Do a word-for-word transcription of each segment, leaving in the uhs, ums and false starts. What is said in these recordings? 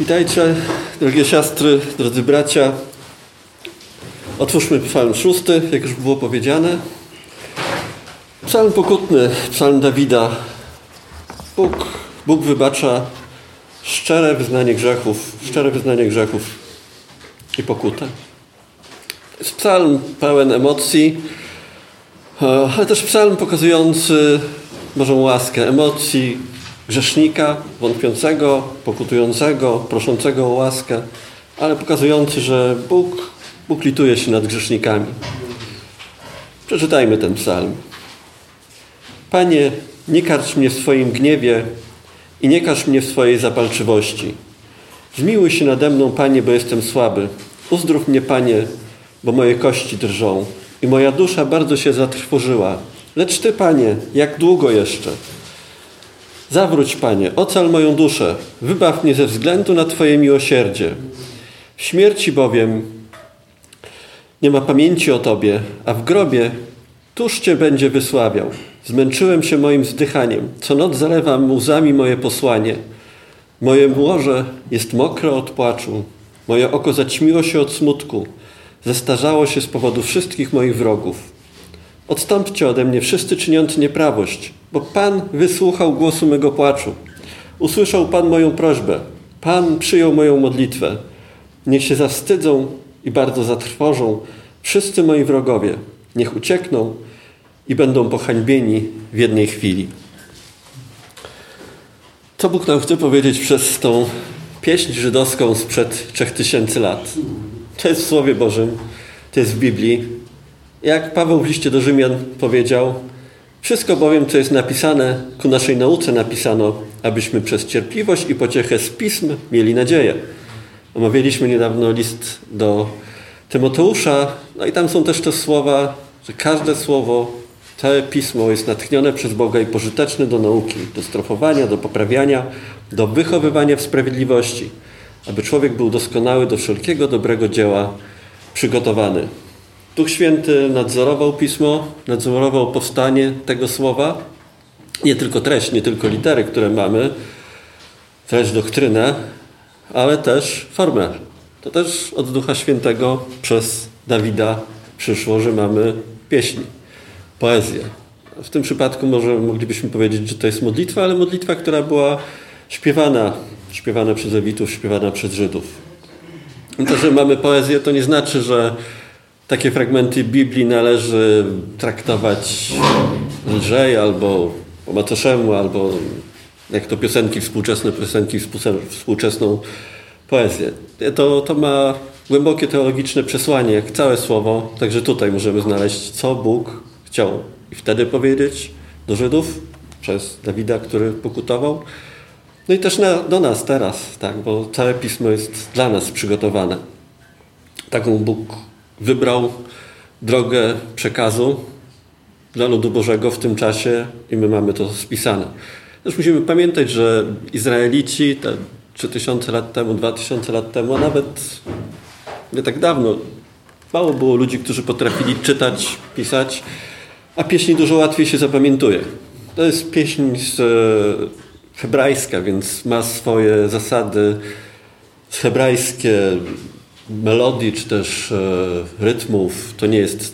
Witajcie, drogie siostry, drodzy bracia. Otwórzmy psalm szósty, jak już było powiedziane. Psalm pokutny, psalm Dawida. Bóg, Bóg wybacza szczere wyznanie grzechów, szczere wyznanie grzechów i pokutę. Jest psalm pełen emocji, ale też psalm pokazujący Bożą łaskę, emocji grzesznika, wątpiącego, pokutującego, proszącego o łaskę, ale pokazujący, że Bóg, Bóg lituje się nad grzesznikami. Przeczytajmy ten psalm. Panie, nie karcz mnie w swoim gniewie i nie karz mnie w swojej zapalczywości. Zmiłuj się nade mną, Panie, bo jestem słaby. Uzdrów mnie, Panie, bo moje kości drżą i moja dusza bardzo się zatrwożyła. Lecz Ty, Panie, jak długo jeszcze? Zawróć, Panie, ocal moją duszę, wybaw mnie ze względu na Twoje miłosierdzie. W śmierci bowiem nie ma pamięci o Tobie, a w grobie tuż Cię będzie wysławiał. Zmęczyłem się moim zdychaniem, co noc zalewam łzami moje posłanie. Moje łoże jest mokre od płaczu, moje oko zaćmiło się od smutku, zestarzało się z powodu wszystkich moich wrogów. Odstąpcie ode mnie wszyscy czyniący nieprawość, bo Pan wysłuchał głosu mego płaczu. Usłyszał Pan moją prośbę, Pan przyjął moją modlitwę. Niech się zawstydzą i bardzo zatrwożą wszyscy moi wrogowie. Niech uciekną i będą pohańbieni w jednej chwili. Co Bóg nam chce powiedzieć przez tą pieśń żydowską sprzed trzech tysięcy lat? To jest w Słowie Bożym, to jest w Biblii. Jak Paweł w liście do Rzymian powiedział, wszystko bowiem, co jest napisane, ku naszej nauce napisano, abyśmy przez cierpliwość i pociechę z pism mieli nadzieję. Omawialiśmy niedawno list do Tymoteusza, no i tam są też te słowa, że każde słowo, to pismo jest natchnione przez Boga i pożyteczne do nauki, do strofowania, do poprawiania, do wychowywania w sprawiedliwości, aby człowiek był doskonały do wszelkiego dobrego dzieła przygotowany. Duch Święty nadzorował pismo, nadzorował powstanie tego słowa. Nie tylko treść, nie tylko litery, które mamy, treść, doktrynę, ale też formę. To też od Ducha Świętego przez Dawida przyszło, że mamy pieśni, poezję. W tym przypadku może moglibyśmy powiedzieć, że to jest modlitwa, ale modlitwa, która była śpiewana, śpiewana przez Lewitów, śpiewana przez Żydów. To, że mamy poezję, to nie znaczy, że takie fragmenty Biblii należy traktować lżej albo po macoszemu, albo jak to piosenki współczesne, piosenki współczesną poezję. To, to ma głębokie teologiczne przesłanie, jak całe słowo. Także tutaj możemy znaleźć, co Bóg chciał. I wtedy powiedzieć do Żydów, przez Dawida, który pokutował. No i też na, do nas teraz, tak, bo całe pismo jest dla nas przygotowane. Taką Bóg wybrał drogę przekazu dla ludu Bożego w tym czasie i my mamy to spisane. Też musimy pamiętać, że Izraelici te trzy tysiące lat temu, dwa tysiące lat temu, a nawet nie tak dawno, mało było ludzi, którzy potrafili czytać, pisać, a pieśni dużo łatwiej się zapamiętuje. To jest pieśń hebrajska, więc ma swoje zasady hebrajskie, melodii czy też e, rytmów. To nie jest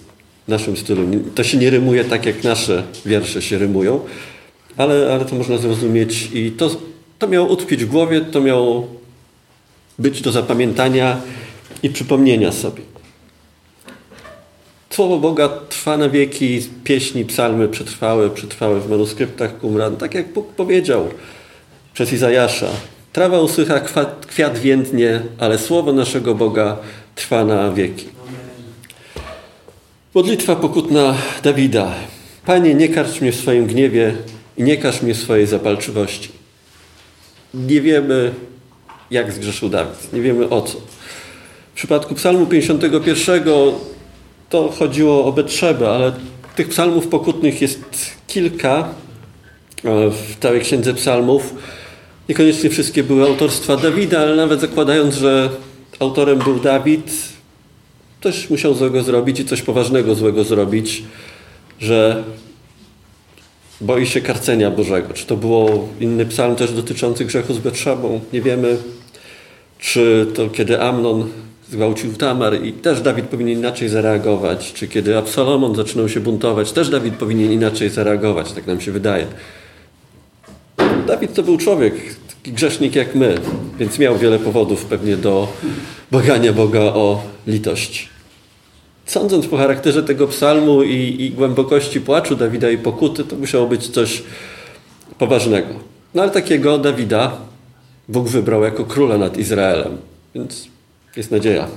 w naszym stylu. To się nie rymuje tak, jak nasze wiersze się rymują, ale, ale to można zrozumieć i to, to miało utkwić w głowie, to miało być do zapamiętania i przypomnienia sobie. Słowo Boga trwa na wieki, pieśni, psalmy przetrwały, przetrwały w manuskryptach Qumran, tak jak Bóg powiedział przez Izajasza. Trawa usycha, kwiat więdnie, ale słowo naszego Boga trwa na wieki. Modlitwa pokutna Dawida. Panie, nie karcz mnie w swoim gniewie i nie karz mnie w swojej zapalczywości. Nie wiemy, jak zgrzeszył Dawid. Nie wiemy o co. W przypadku psalmu pięćdziesiątego pierwszego to chodziło o Betrzebę, ale tych psalmów pokutnych jest kilka w całej Księdze Psalmów. Niekoniecznie wszystkie były autorstwa Dawida, ale nawet zakładając, że autorem był Dawid, ktoś musiał złego zrobić i coś poważnego złego zrobić, że boi się karcenia Bożego. Czy to było inny psalm też dotyczący grzechu z Betrzebą? Nie wiemy. czy to kiedy Amnon zgwałcił Tamar i też Dawid powinien inaczej zareagować, czy kiedy Absalom zaczynał się buntować, też Dawid powinien inaczej zareagować, tak nam się wydaje. Dawid to był człowiek, taki grzesznik jak my, więc miał wiele powodów pewnie do błagania Boga o litość. Sądząc po charakterze tego psalmu i, i głębokości płaczu Dawida i pokuty, to musiało być coś poważnego. No ale takiego Dawida Bóg wybrał jako króla nad Izraelem. Więc jest nadzieja.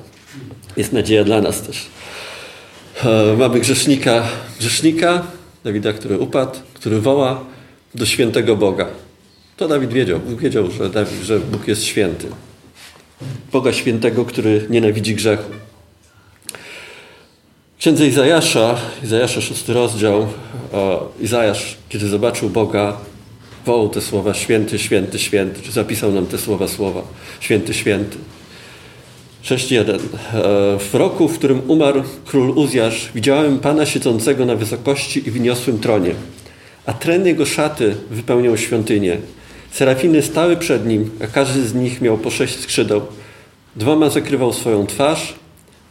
Jest nadzieja dla nas też. E, mamy grzesznika, grzesznika, Dawida, który upadł, który woła do świętego Boga. To Dawid wiedział. Bóg wiedział, że, Dawid, że Bóg jest święty. Boga świętego, który nienawidzi grzechu. W Księdze Izajasza, Izajasza szósty rozdział, o, Izajasz, kiedy zobaczył Boga, wołał te słowa święty, święty, święty. Czy zapisał nam te słowa, słowa święty, święty. sześć jeden. W roku, w którym umarł król Uzjasz, widziałem Pana siedzącego na wysokości i wyniosłym tronie, a tren jego szaty wypełniał świątynię. Serafiny stały przed nim, a każdy z nich miał po sześć skrzydeł. Dwoma zakrywał swoją twarz,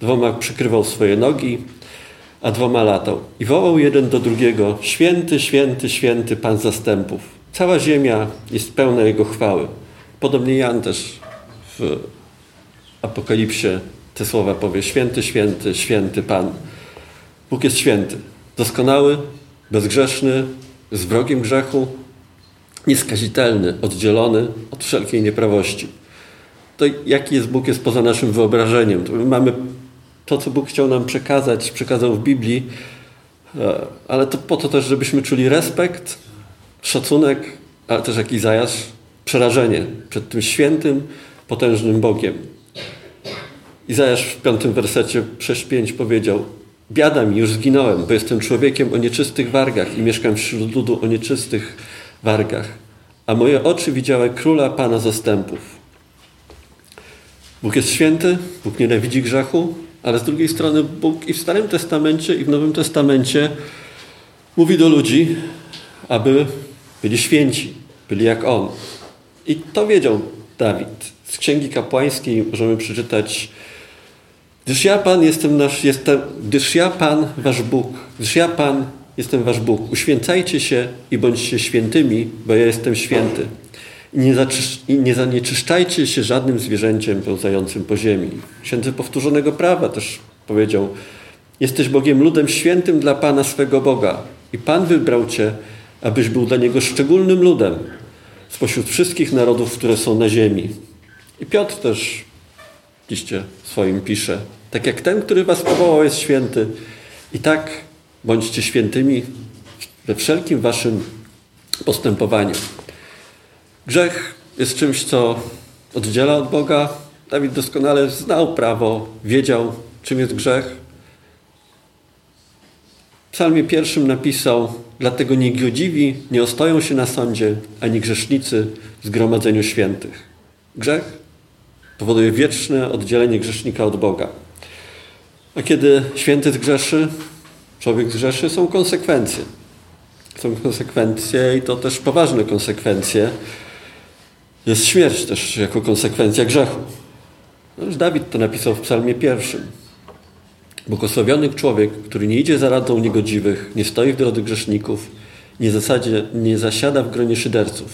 dwoma przykrywał swoje nogi, a dwoma latał. I wołał jeden do drugiego, święty, święty, święty Pan zastępów. Cała ziemia jest pełna Jego chwały. Podobnie Jan też w Apokalipsie te słowa powie. Święty, święty, święty Pan. Bóg jest święty. Doskonały, bezgrzeszny, z wrogiem grzechu, nieskazitelny, oddzielony od wszelkiej nieprawości. To jaki jest Bóg, jest poza naszym wyobrażeniem. To mamy to, co Bóg chciał nam przekazać, przekazał w Biblii, ale to po to też, żebyśmy czuli respekt, szacunek, ale też jak Izajasz, przerażenie przed tym świętym, potężnym Bogiem. Izajasz w piątym wersecie sześć pięć powiedział: biada mi, już zginąłem, bo jestem człowiekiem o nieczystych wargach i mieszkam wśród ludu o nieczystych wargach, a moje oczy widziały Króla Pana Zastępów. Bóg jest święty, Bóg nienawidzi grzechu, ale z drugiej strony Bóg i w Starym Testamencie, i w Nowym Testamencie mówi do ludzi, aby byli święci, byli jak On. I to wiedział Dawid. Z Księgi Kapłańskiej możemy przeczytać: Gdyż ja, Pan, jestem nasz, jestem, gdyż ja, Pan, wasz Bóg, gdyż ja, Pan, jestem wasz Bóg. Uświęcajcie się i bądźcie świętymi, bo ja jestem święty. I nie, zaczysz, i nie zanieczyszczajcie się żadnym zwierzęciem pełzającym po ziemi. Księdze Powtórzonego Prawa też powiedział: jesteś Bogiem ludem świętym dla Pana swego Boga. I Pan wybrał cię, abyś był dla Niego szczególnym ludem spośród wszystkich narodów, które są na ziemi. I Piotr też w liście swoim pisze: tak jak ten, który was powołał, jest święty, i tak bądźcie świętymi we wszelkim waszym postępowaniu. Grzech jest czymś, co oddziela od Boga. Dawid doskonale znał prawo, wiedział, czym jest grzech. W psalmie pierwszym napisał: dlatego niegodziwi nie ostoją się na sądzie, ani grzesznicy w zgromadzeniu świętych. Grzech powoduje wieczne oddzielenie grzesznika od Boga. A kiedy święty zgrzeszy, człowiek zgrzeszy, są konsekwencje. Są konsekwencje i to też poważne konsekwencje. Jest śmierć też jako konsekwencja grzechu. No już Dawid to napisał w psalmie pierwszym. Błogosławiony człowiek, który nie idzie za radą niegodziwych, nie stoi w drodze grzeszników, nie, zasadzie, nie zasiada w gronie szyderców,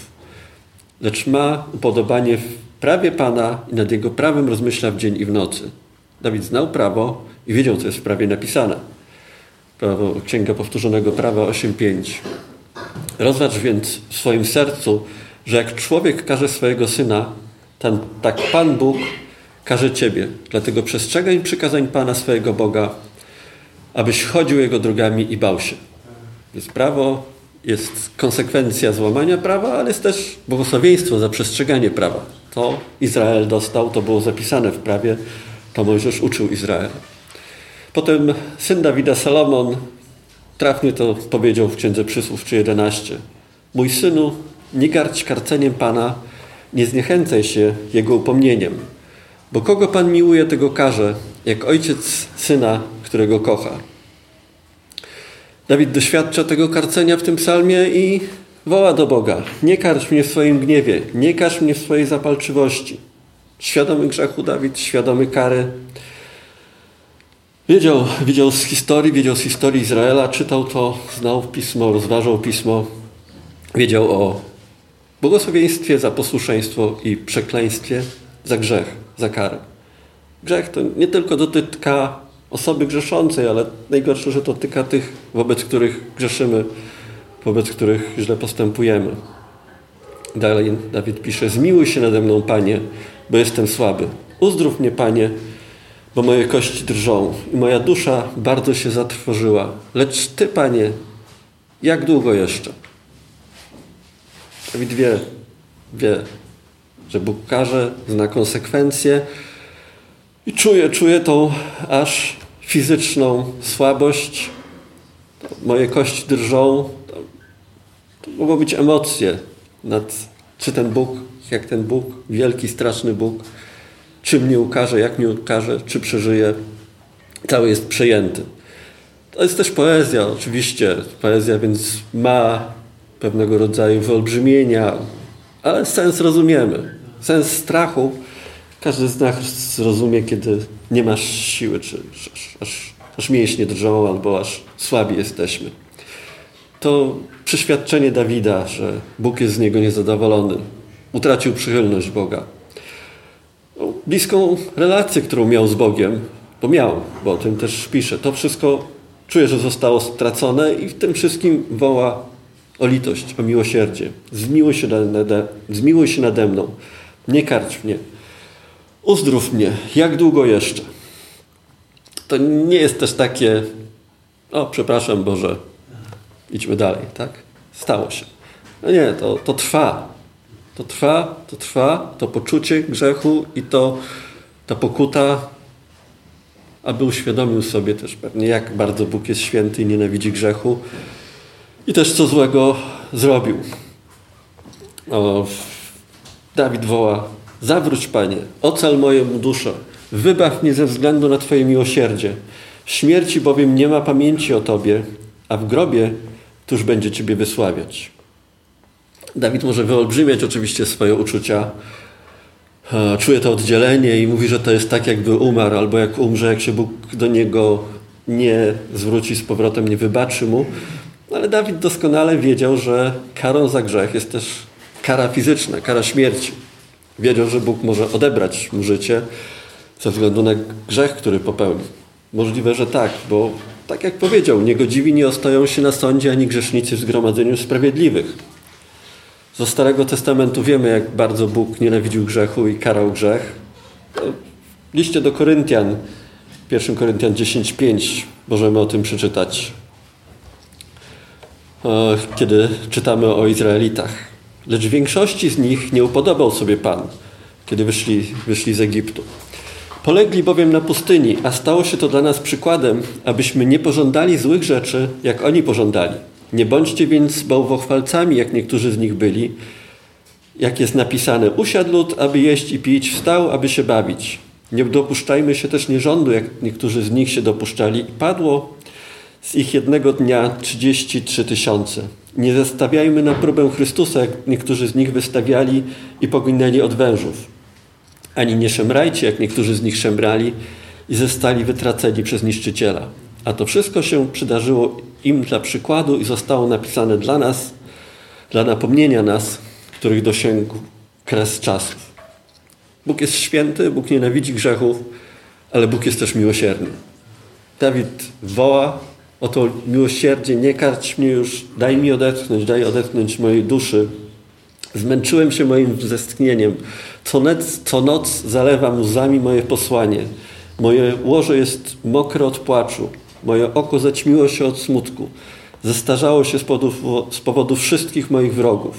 lecz ma upodobanie w prawie Pana i nad Jego prawem rozmyśla w dzień i w nocy. Dawid znał prawo i wiedział, co jest w prawie napisane. Prawo, Księga Powtórzonego Prawa osiem pięć. Rozważ więc w swoim sercu, że jak człowiek karze swojego syna, ten, tak Pan Bóg karze ciebie. Dlatego przestrzegaj przykazań Pana swojego Boga, abyś chodził Jego drogami i bał się. Jest prawo, jest konsekwencja złamania prawa, ale jest też błogosławieństwo za przestrzeganie prawa. To Izrael dostał, to było zapisane w prawie, to Mojżesz uczył Izraela. Potem syn Dawida, Salomon, trafnie to powiedział w Księdze Przysłów trzy jedenaście. Mój synu, nie gardź karceniem Pana, nie zniechęcaj się Jego upomnieniem, bo kogo Pan miłuje, tego karze, jak ojciec syna, którego kocha. Dawid doświadcza tego karcenia w tym psalmie i woła do Boga: nie karcz mnie w swoim gniewie, nie karcz mnie w swojej zapalczywości. Świadomy grzechu Dawid, świadomy kary. Wiedział, wiedział z historii, wiedział z historii Izraela, czytał to, znał Pismo, rozważał Pismo. Wiedział o błogosławieństwie za posłuszeństwo i przekleństwie za grzech, za karę. Grzech to nie tylko dotyka osoby grzeszącej, ale najgorsze, że to dotyka tych, wobec których grzeszymy, wobec których źle postępujemy. Dalej Dawid pisze: zmiłuj się nade mną, Panie, bo jestem słaby. Uzdrów mnie, Panie, bo moje kości drżą i moja dusza bardzo się zatrwożyła. Lecz Ty, Panie, jak długo jeszcze? Dawid wie, wie, że Bóg karze, zna konsekwencje i czuje, czuje tą aż fizyczną słabość. Moje kości drżą. To mogą być emocje nad czy ten Bóg, jak ten Bóg, wielki, straszny Bóg, czy mnie ukarze, jak mnie ukarze, czy przeżyje. Cały jest przejęty. To jest też poezja, oczywiście. Poezja więc ma pewnego rodzaju wyolbrzymienia, ale sens rozumiemy. Sens strachu każdy z nas zrozumie, kiedy nie masz siły, czy aż, aż, aż mięśnie drżą, albo aż słabi jesteśmy. To przeświadczenie Dawida, że Bóg jest z niego niezadowolony. Utracił przychylność Boga. Bliską relację, którą miał z Bogiem, bo miał, bo o tym też pisze. To wszystko czuje, że zostało stracone i w tym wszystkim woła o litość, o miłosierdzie. Zmiłuj się nade, zmiłuj się nade mną. Nie karcz mnie. Uzdrów mnie. Jak długo jeszcze? To nie jest też takie: o, przepraszam Boże, idźmy dalej, tak? Stało się. No nie, to, to trwa. To trwa, to trwa, to poczucie grzechu i to ta pokuta, aby uświadomił sobie też pewnie, jak bardzo Bóg jest święty i nienawidzi grzechu i też co złego zrobił. O, Dawid woła: zawróć, Panie, ocal moją duszę, wybaw mnie ze względu na Twoje miłosierdzie. W śmierci bowiem nie ma pamięci o Tobie, a w grobie któż będzie Ciebie wysławiać. Dawid może wyolbrzymiać oczywiście swoje uczucia. Czuje to oddzielenie i mówi, że to jest tak, jakby umarł, albo jak umrze, jak się Bóg do niego nie zwróci z powrotem, nie wybaczy mu. Ale Dawid doskonale wiedział, że karą za grzech jest też kara fizyczna, kara śmierci. Wiedział, że Bóg może odebrać mu życie ze względu na grzech, który popełnił. Możliwe, że tak, bo tak jak powiedział, niegodziwi nie ostoją się na sądzie, ani grzesznicy w zgromadzeniu sprawiedliwych. Ze Starego Testamentu wiemy, jak bardzo Bóg nienawidził grzechu i karał grzech. W liście do Koryntian, pierwszy Koryntian dziesięć pięć, możemy o tym przeczytać, kiedy czytamy o Izraelitach. Lecz w większości z nich nie upodobał sobie Pan, kiedy wyszli, wyszli z Egiptu. Polegli bowiem na pustyni, a stało się to dla nas przykładem, abyśmy nie pożądali złych rzeczy, jak oni pożądali. Nie bądźcie więc bałwochwalcami, jak niektórzy z nich byli, jak jest napisane: usiadł lud, aby jeść i pić, wstał, aby się bawić. Nie dopuszczajmy się też nierządu, jak niektórzy z nich się dopuszczali, i padło z ich jednego dnia trzydzieści trzy tysiące. Nie zastawiajmy na próbę Chrystusa, jak niektórzy z nich wystawiali i poginęli od wężów. Ani nie szemrajcie, jak niektórzy z nich szemrali i zostali wytraceni przez niszczyciela. A to wszystko się przydarzyło im dla przykładu i zostało napisane dla nas, dla napomnienia nas, których dosięgł kres czasów. Bóg jest święty, Bóg nienawidzi grzechów, ale Bóg jest też miłosierny. Dawid woła o to miłosierdzie: nie karć mnie już, daj mi odetchnąć, daj odetchnąć mojej duszy. Zmęczyłem się moim zestchnieniem. Co noc, co noc zalewam łzami moje posłanie. Moje łoże jest mokre od płaczu. Moje oko zaćmiło się od smutku. Zestarzało się z powodu, z powodu wszystkich moich wrogów.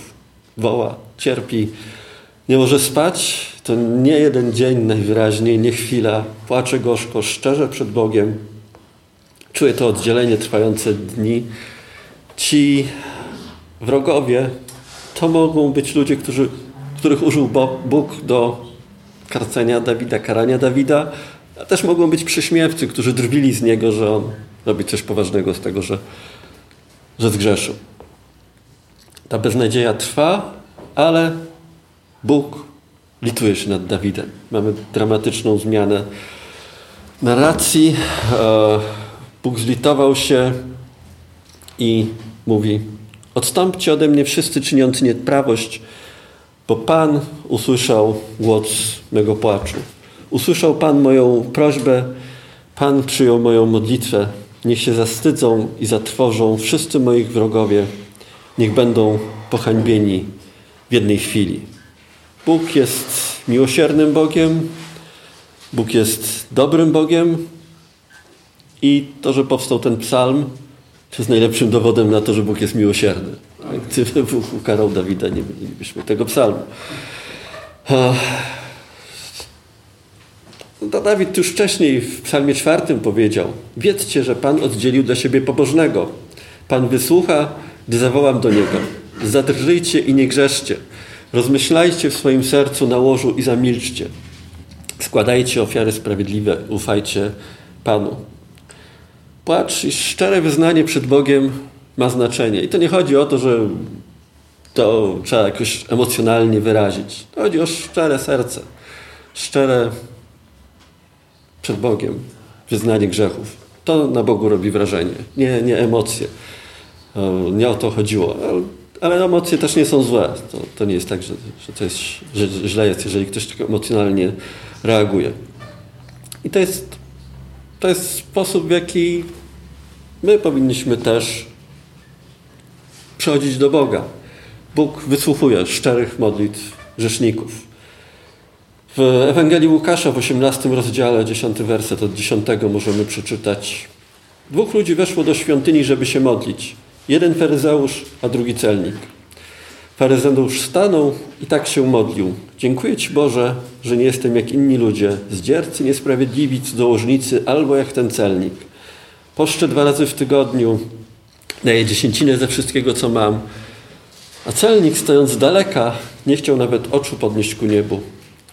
Woła, cierpi. Nie może spać. To nie jeden dzień najwyraźniej, nie chwila. Płacze gorzko, szczerze przed Bogiem. Czuję to oddzielenie trwające dni. Ci wrogowie to mogą być ludzie, którzy, których użył Bóg do karcenia Dawida, karania Dawida. A też mogą być prześmiewcy, którzy drwili z niego, że on robi coś poważnego z tego, że, że zgrzeszył. Ta beznadzieja trwa, ale Bóg lituje się nad Dawidem. Mamy dramatyczną zmianę narracji. Bóg zlitował się i mówi: odstąpcie ode mnie wszyscy czyniący nieprawość, bo Pan usłyszał głos mego płaczu. Usłyszał Pan moją prośbę, Pan przyjął moją modlitwę. Niech się zastydzą i zatrwożą wszyscy moi wrogowie. Niech będą pohańbieni w jednej chwili. Bóg jest miłosiernym Bogiem. Bóg jest dobrym Bogiem. I to, że powstał ten psalm, jest najlepszym dowodem na to, że Bóg jest miłosierny. Gdyby Bóg ukarał Dawida, nie mielibyśmy tego psalmu. To Dawid już wcześniej w psalmie czwartym powiedział: wiedzcie, że Pan oddzielił dla siebie pobożnego. Pan wysłucha, gdy zawołam do Niego. Zadrżyjcie i nie grzeszcie. Rozmyślajcie w swoim sercu na łożu i zamilczcie. Składajcie ofiary sprawiedliwe, ufajcie Panu. Płacz i szczere wyznanie przed Bogiem ma znaczenie. I to nie chodzi o to, że to trzeba jakoś emocjonalnie wyrazić. To chodzi o szczere serce. Szczere przed Bogiem wyznanie grzechów. To na Bogu robi wrażenie. Nie, nie emocje. Nie o to chodziło. Ale emocje też nie są złe. To, to nie jest tak, że, że to jest, że źle jest, jeżeli ktoś tak emocjonalnie reaguje. I to jest, to jest sposób, w jaki my powinniśmy też przychodzić do Boga. Bóg wysłuchuje szczerych modlitw grzeszników. W Ewangelii Łukasza w osiemnastym rozdziale, dziesiąty werset od dziesiątego możemy przeczytać. Dwóch ludzi weszło do świątyni, żeby się modlić. Jeden faryzeusz, a drugi celnik. Faryzeusz stanął i tak się modlił. Dziękuję Ci, Boże, że nie jestem jak inni ludzie, zdziercy, niesprawiedliwi, cudzołożnicy, albo jak ten celnik. Poszczę dwa razy w tygodniu, daję dziesięcinę ze wszystkiego, co mam. A celnik, stojąc z daleka, nie chciał nawet oczu podnieść ku niebu,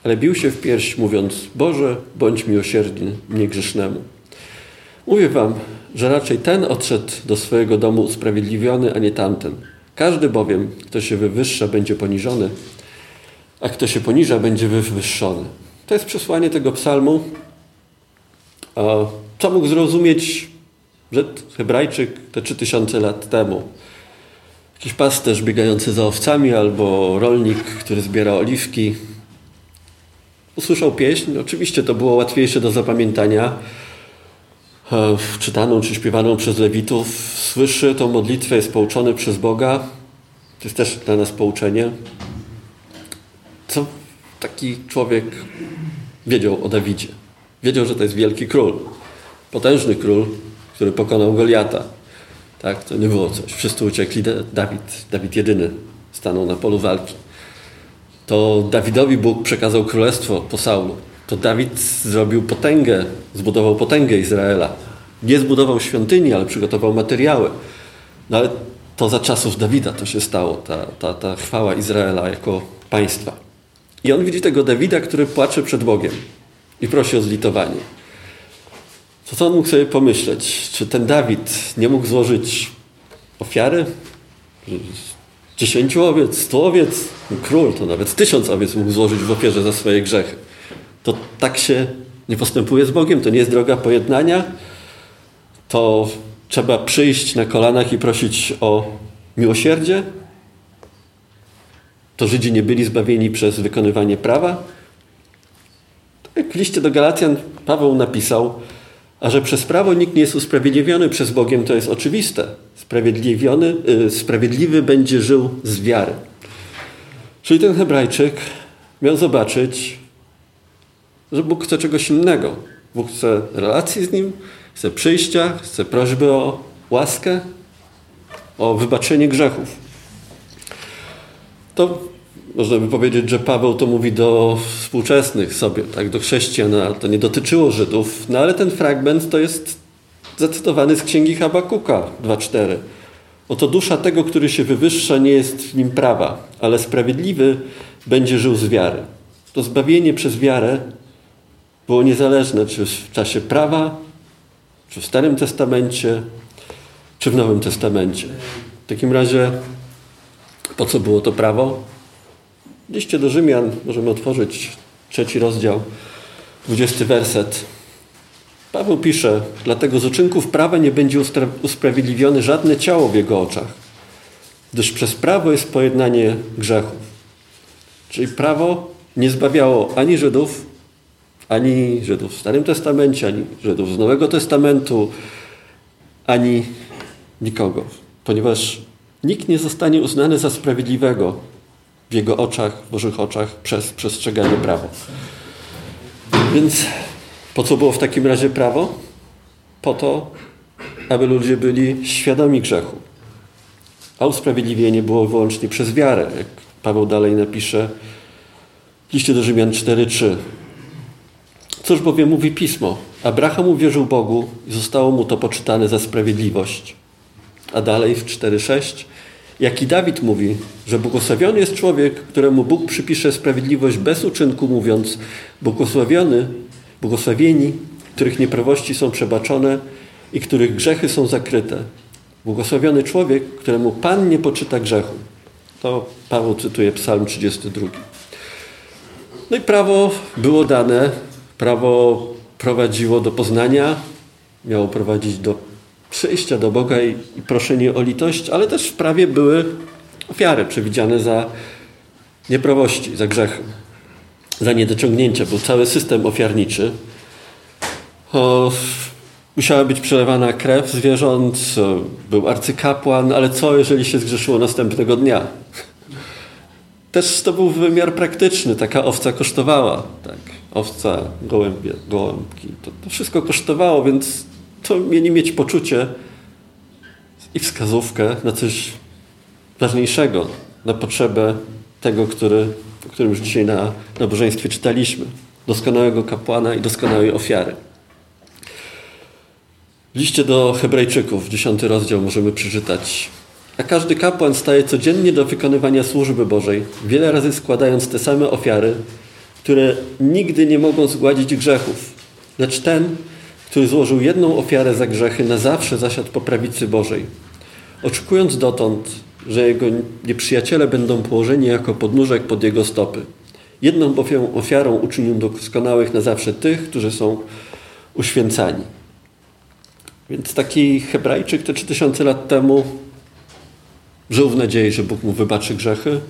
ale bił się w pierś, mówiąc: Boże, bądź miłosierny mnie grzesznemu. Mówię wam, że raczej ten odszedł do swojego domu usprawiedliwiony, a nie tamten. Każdy bowiem, kto się wywyższa, będzie poniżony, a kto się poniża, będzie wywyższony. To jest przesłanie tego psalmu. Co mógł zrozumieć Żyd, Hebrajczyk te trzy tysiące lat temu? Jakiś pasterz biegający za owcami albo rolnik, który zbiera oliwki. Usłyszał pieśń. Oczywiście to było łatwiejsze do zapamiętania, czytaną czy śpiewaną przez lewitów. Słyszy tą modlitwę, jest pouczony przez Boga. To jest też dla nas pouczenie. Co taki człowiek wiedział o Dawidzie? Wiedział, że to jest wielki król. Potężny król, który pokonał Goliata. Tak, to nie było coś. Wszyscy uciekli. Dawid, Dawid jedyny stanął na polu walki. To Dawidowi Bóg przekazał królestwo po Saulu. To Dawid zrobił potęgę, zbudował potęgę Izraela. Nie zbudował świątyni, ale przygotował materiały. No ale to za czasów Dawida to się stało, ta, ta, ta chwała Izraela jako państwa. I on widzi tego Dawida, który płacze przed Bogiem i prosi o zlitowanie. Co, co on mógł sobie pomyśleć? Czy ten Dawid nie mógł złożyć ofiary? Dziesięciu owiec, stu owiec? Król to nawet tysiąc owiec mógł złożyć w ofierze za swoje grzechy. To tak się nie postępuje z Bogiem, to nie jest droga pojednania. To trzeba przyjść na kolanach i prosić o miłosierdzie. To Żydzi nie byli zbawieni przez wykonywanie prawa. Tak w liście do Galacjan Paweł napisał, a że przez prawo nikt nie jest usprawiedliwiony przez Bogiem, to jest oczywiste. Sprawiedliwiony, yy, sprawiedliwy będzie żył z wiary. Czyli ten Hebrajczyk miał zobaczyć, że Bóg chce czegoś innego. Bóg chce relacji z Nim, chce przyjścia, chce prośby o łaskę, o wybaczenie grzechów. To można by powiedzieć, że Paweł to mówi do współczesnych sobie, tak, do chrześcijan, a to nie dotyczyło Żydów. No ale ten fragment to jest zacytowany z Księgi Habakuka dwa cztery. Oto dusza tego, który się wywyższa, nie jest w nim prawa, ale sprawiedliwy będzie żył z wiary. To zbawienie przez wiarę było niezależne, czy w czasie prawa, czy w Starym Testamencie, czy w Nowym Testamencie. W takim razie po co było to prawo? W liście do Rzymian możemy otworzyć trzeci rozdział, dwudziesty werset. Paweł pisze, dlatego z uczynków prawa nie będzie ustra- usprawiedliwione żadne ciało w jego oczach, gdyż przez prawo jest pojednanie grzechów. Czyli prawo nie zbawiało ani Żydów, ani Żydów w Starym Testamencie, ani Żydów z Nowego Testamentu, ani nikogo, ponieważ nikt nie zostanie uznany za sprawiedliwego w jego oczach, w Bożych oczach, przez przestrzeganie prawa. Więc po co było w takim razie prawo? Po to, aby ludzie byli świadomi grzechu. A usprawiedliwienie było wyłącznie przez wiarę, jak Paweł dalej napisze w liście do Rzymian cztery trzy. Cóż bowiem mówi Pismo? Abraham uwierzył Bogu i zostało mu to poczytane za sprawiedliwość. A dalej w cztery sześć. Jak i Dawid mówi, że błogosławiony jest człowiek, któremu Bóg przypisze sprawiedliwość bez uczynku, mówiąc błogosławiony, błogosławieni, których nieprawości są przebaczone i których grzechy są zakryte. Błogosławiony człowiek, któremu Pan nie poczyta grzechu. To Paweł cytuje Psalm trzydziesty drugi. No i prawo było dane, prawo prowadziło do poznania, miało prowadzić do przyjścia do Boga i, i proszenie o litość, ale też w prawie były ofiary przewidziane za nieprawości, za grzechy, za niedociągnięcia. Był cały system ofiarniczy. O, musiała być przelewana krew zwierząt, był arcykapłan, ale co, jeżeli się zgrzeszyło następnego dnia? Też to był wymiar praktyczny. Taka owca kosztowała. Tak? Owca, gołębie, gołąbki. To, to wszystko kosztowało, więc to mieli mieć poczucie i wskazówkę na coś ważniejszego, na potrzebę tego, który, o którym już dzisiaj na nabożeństwie czytaliśmy. Doskonałego kapłana i doskonałej ofiary. W liście do Hebrajczyków, dziesiąty rozdział, możemy przeczytać. A każdy kapłan staje codziennie do wykonywania służby Bożej, wiele razy składając te same ofiary, które nigdy nie mogą zgładzić grzechów. Lecz ten, który złożył jedną ofiarę za grzechy, na zawsze zasiadł po prawicy Bożej, oczekując dotąd, że jego nieprzyjaciele będą położeni jako podnóżek pod jego stopy. Jedną bowiem ofiarą uczynił doskonałych na zawsze tych, którzy są uświęcani. Więc taki Hebrajczyk te trzy tysiące lat temu żył w nadziei, że Bóg mu wybaczy grzechy.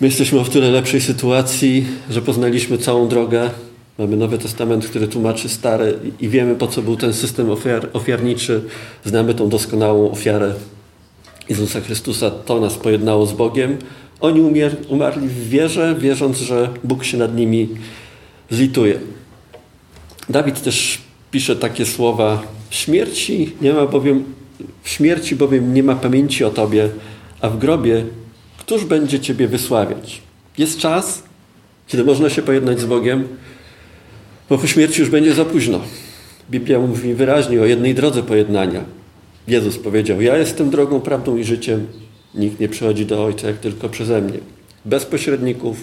My jesteśmy w tyle lepszej sytuacji, że poznaliśmy całą drogę. Mamy Nowy Testament, który tłumaczy Stary i wiemy, po co był ten system ofiar, ofiarniczy. Znamy tą doskonałą ofiarę Jezusa Chrystusa. To nas pojednało z Bogiem. Oni umier- umarli w wierze, wierząc, że Bóg się nad nimi zlituje. Dawid też pisze takie słowa. W śmierci nie ma bowiem W śmierci bowiem nie ma pamięci o Tobie, a w grobie któż będzie Ciebie wysławiać? Jest czas, kiedy można się pojednać z Bogiem, bo po śmierci już będzie za późno. Biblia mówi wyraźnie o jednej drodze pojednania. Jezus powiedział, ja jestem drogą, prawdą i życiem. Nikt nie przychodzi do Ojca, jak tylko przeze mnie. Bez pośredników,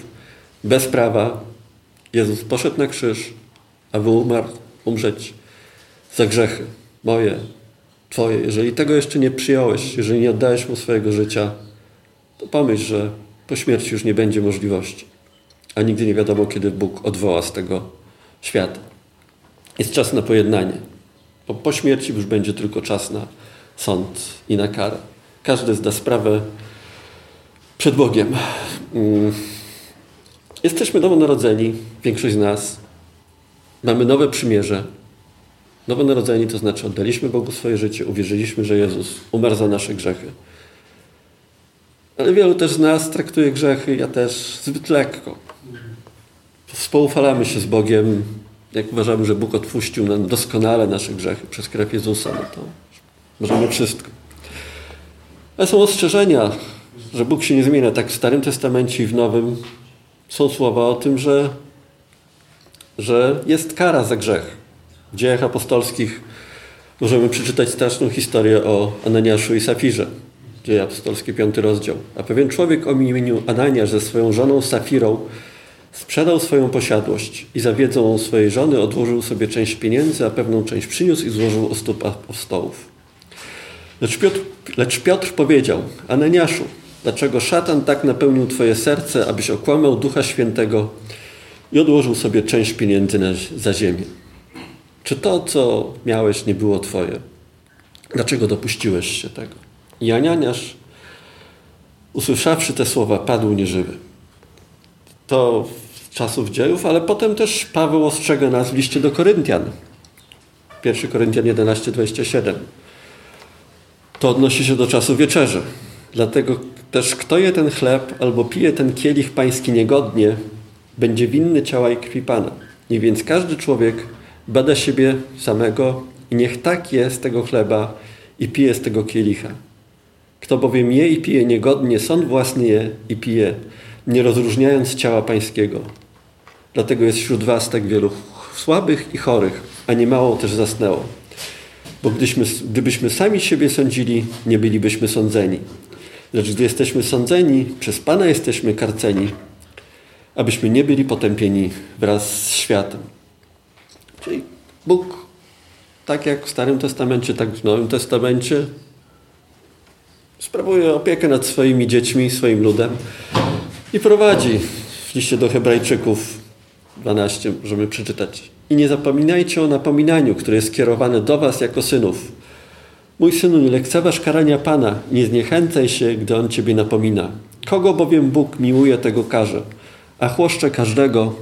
bez prawa. Jezus poszedł na krzyż, aby umarł, umrzeć za grzechy moje, Twoje. Jeżeli tego jeszcze nie przyjąłeś, jeżeli nie oddałeś Mu swojego życia, to pomyśl, że po śmierci już nie będzie możliwości. A nigdy nie wiadomo, kiedy Bóg odwoła z tego świata. Jest czas na pojednanie. Bo po śmierci już będzie tylko czas na sąd i na karę. Każdy zda sprawę przed Bogiem. Jesteśmy nowonarodzeni, większość z nas. Mamy nowe przymierze. Nowonarodzeni to znaczy oddaliśmy Bogu swoje życie, uwierzyliśmy, że Jezus umarł za nasze grzechy. Ale wielu też z nas traktuje grzechy, ja też, zbyt lekko. Spoufalamy się z Bogiem, jak uważamy, że Bóg odpuścił nam doskonale nasze grzechy przez krew Jezusa, no to możemy wszystko. Ale są ostrzeżenia, że Bóg się nie zmienia. Tak w Starym Testamencie i w Nowym są słowa o tym, że, że jest kara za grzech. W Dziejach Apostolskich możemy przeczytać straszną historię o Ananiaszu i Safirze. Dzieje Apostolskie, piąty rozdział. A pewien człowiek o imieniu Ananiasz ze swoją żoną Safirą sprzedał swoją posiadłość i za wiedzą swojej żony odłożył sobie część pieniędzy, a pewną część przyniósł i złożył u stóp apostołów. Lecz Piotr, lecz Piotr powiedział, Ananiaszu, Dlaczego szatan tak napełnił Twoje serce, abyś okłamał Ducha Świętego i odłożył sobie część pieniędzy na, za ziemię? Czy to, co miałeś, nie było Twoje? Dlaczego dopuściłeś się tego? I Ananiasz, usłyszawszy te słowa, padł nieżywy. To z czasów dziejów, ale potem też Paweł ostrzega nas w liście do Koryntian. pierwszy Koryntian jedenaście dwadzieścia siedem. To odnosi się do czasu wieczerzy. Dlatego też kto je ten chleb albo pije ten kielich pański niegodnie, będzie winny ciała i krwi Pana. Niech więc każdy człowiek bada siebie samego i niech tak je z tego chleba i pije z tego kielicha. Kto bowiem je i pije niegodnie, sąd własny je i pije, nie rozróżniając ciała pańskiego. Dlatego jest wśród was tak wielu słabych i chorych, a niemało też zasnęło. Bo gdyśmy, gdybyśmy sami siebie sądzili, nie bylibyśmy sądzeni. Lecz gdy jesteśmy sądzeni, przez Pana jesteśmy karceni, abyśmy nie byli potępieni wraz z światem. Czyli Bóg, tak jak w Starym Testamencie, tak w Nowym Testamencie, sprawuje opiekę nad swoimi dziećmi, swoim ludem i prowadzi. W liście do Hebrajczyków dwanaście możemy przeczytać. I nie zapominajcie o napominaniu, które jest skierowane do was jako synów. Mój synu, nie lekceważ karania Pana, nie zniechęcaj się, gdy On ciebie napomina. Kogo bowiem Bóg miłuje, tego karze, a chłoszcze każdego,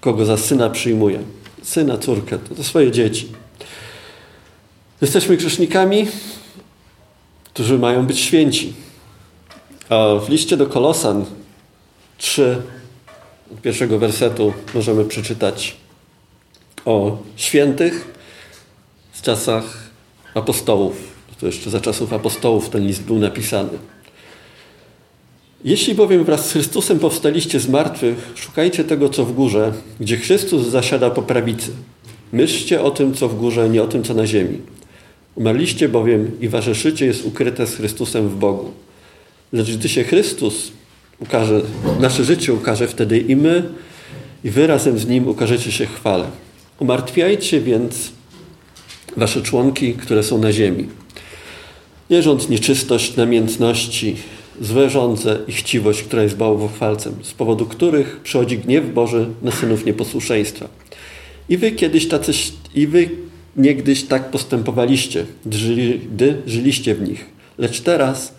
kogo za syna przyjmuje. Syna, córkę, to, to swoje dzieci. Jesteśmy grzesznikami, którzy mają być święci. A w liście do Kolosan trzy, od pierwszego wersetu możemy przeczytać o świętych z czasach apostołów. To jeszcze za czasów apostołów ten list był napisany. Jeśli bowiem wraz z Chrystusem powstaliście z martwych, szukajcie tego, co w górze, gdzie Chrystus zasiada po prawicy. Myślcie o tym, co w górze, nie o tym, co na ziemi. Umarliście bowiem i wasze życie jest ukryte z Chrystusem w Bogu. Lecz gdy się Chrystus ukaże, nasze życie ukaże, wtedy i my, i wy razem z Nim ukażecie się chwale. Umartwiajcie więc wasze członki, które są na ziemi. Nierząd, nieczystość, namiętności, złe żądze i chciwość, która jest bałwochwalcem, z powodu których przychodzi gniew Boży na synów nieposłuszeństwa. I wy kiedyś tacy, i wy niegdyś tak postępowaliście, gdy żyliście w nich. Lecz teraz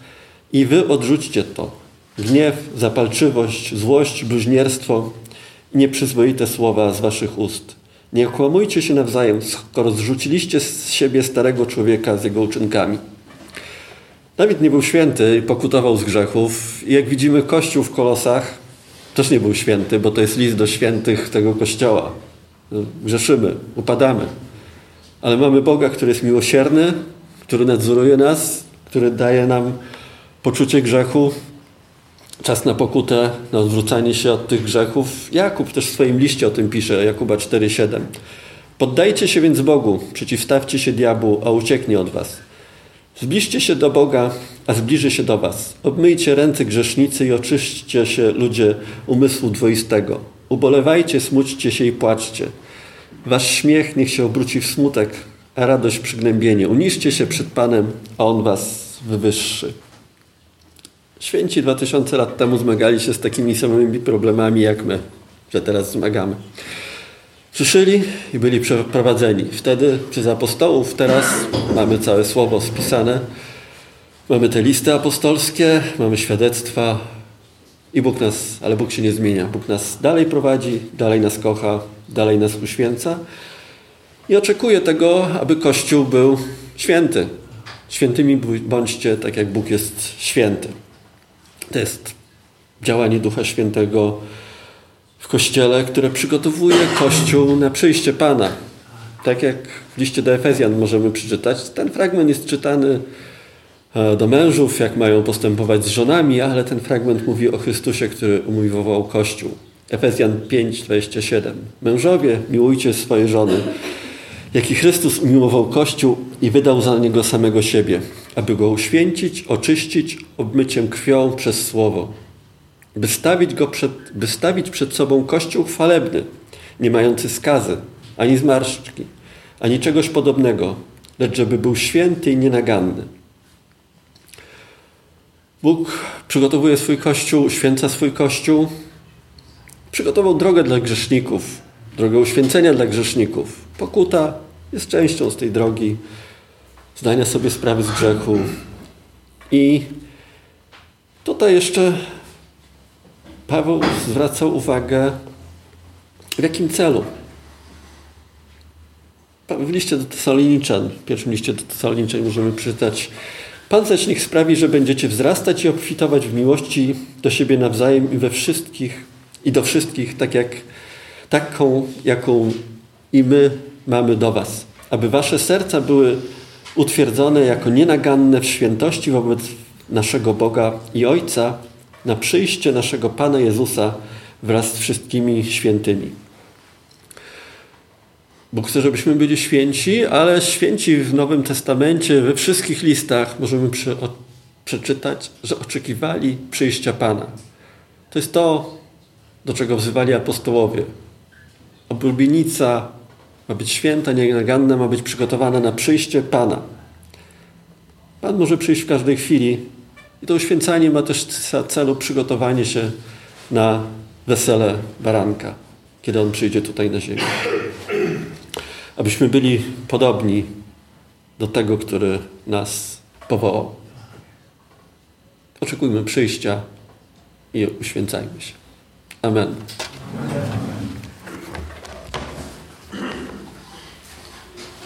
i wy odrzućcie to. Gniew, zapalczywość, złość, bluźnierstwo i nieprzyzwoite słowa z waszych ust. Nie okłamujcie się nawzajem, skoro zrzuciliście z siebie starego człowieka z jego uczynkami. Dawid nie był święty i pokutował z grzechów. I jak widzimy, Kościół w Kolosach też nie był święty, bo to jest list do świętych tego Kościoła. Grzeszymy, upadamy. Ale mamy Boga, który jest miłosierny, który nadzoruje nas, który daje nam poczucie grzechu, czas na pokutę, na odwrócanie się od tych grzechów. Jakub też w swoim liście o tym pisze, Jakuba cztery siedem. Poddajcie się więc Bogu, przeciwstawcie się diabłu, a ucieknie od was. Zbliżcie się do Boga, a zbliży się do was. Obmyjcie ręce grzesznicy i oczyśćcie się, ludzie umysłu dwoistego. Ubolewajcie, smućcie się i płaczcie. Wasz śmiech niech się obróci w smutek, a radość przygnębienie. Uniżcie się przed Panem, a On was wywyższy. Święci dwa tysiące lat temu zmagali się z takimi samymi problemami jak my, że teraz zmagamy. Słyszeli i byli przeprowadzeni. Wtedy przez apostołów, teraz mamy całe słowo spisane. Mamy te listy apostolskie, mamy świadectwa i Bóg nas, ale Bóg się nie zmienia. Bóg nas dalej prowadzi, dalej nas kocha, dalej nas uświęca i oczekuje tego, aby Kościół był święty. Świętymi bądźcie, tak jak Bóg jest święty. To jest działanie Ducha Świętego w Kościele, które przygotowuje Kościół na przyjście Pana. Tak jak w liście do Efezjan możemy przeczytać. Ten fragment jest czytany do mężów, jak mają postępować z żonami, ale ten fragment mówi o Chrystusie, który umiłował Kościół. Efezjan pięć dwadzieścia siedem. Mężowie, miłujcie swoje żony, jak i Chrystus umiłował Kościół i wydał za niego samego siebie, aby go uświęcić, oczyścić obmyciem krwią przez słowo, by stawić, go przed, by stawić przed sobą Kościół chwalebny, nie mający skazy, ani zmarszczki, ani czegoś podobnego, lecz żeby był święty i nienaganny. Bóg przygotowuje swój Kościół, święca swój Kościół. Przygotował drogę dla grzeszników, drogę uświęcenia dla grzeszników. Pokuta jest częścią z tej drogi zdania sobie sprawy z grzechu. I tutaj jeszcze Paweł zwraca uwagę, w jakim celu. W liście do Tesaloniczan, w pierwszym liście do Tesaloniczan możemy przeczytać: Pan zaś niech sprawi, że będziecie wzrastać i obfitować w miłości do siebie nawzajem i we wszystkich i do wszystkich, tak jak, taką, jaką i my mamy do was. Aby wasze serca były utwierdzone jako nienaganne w świętości wobec naszego Boga i Ojca na przyjście naszego Pana Jezusa wraz z wszystkimi świętymi. Bóg chce, żebyśmy byli święci, ale święci w Nowym Testamencie, we wszystkich listach możemy przy, o, przeczytać, że oczekiwali przyjścia Pana. To jest to, do czego wzywali apostołowie. Oblubienica ma być święta, nienaganna, ma być przygotowana na przyjście Pana. Pan może przyjść w każdej chwili i to uświęcanie ma też za celu przygotowanie się na wesele baranka, kiedy On przyjdzie tutaj na ziemię. Abyśmy byli podobni do tego, który nas powołał. Oczekujmy przyjścia i uświęcajmy się. Amen.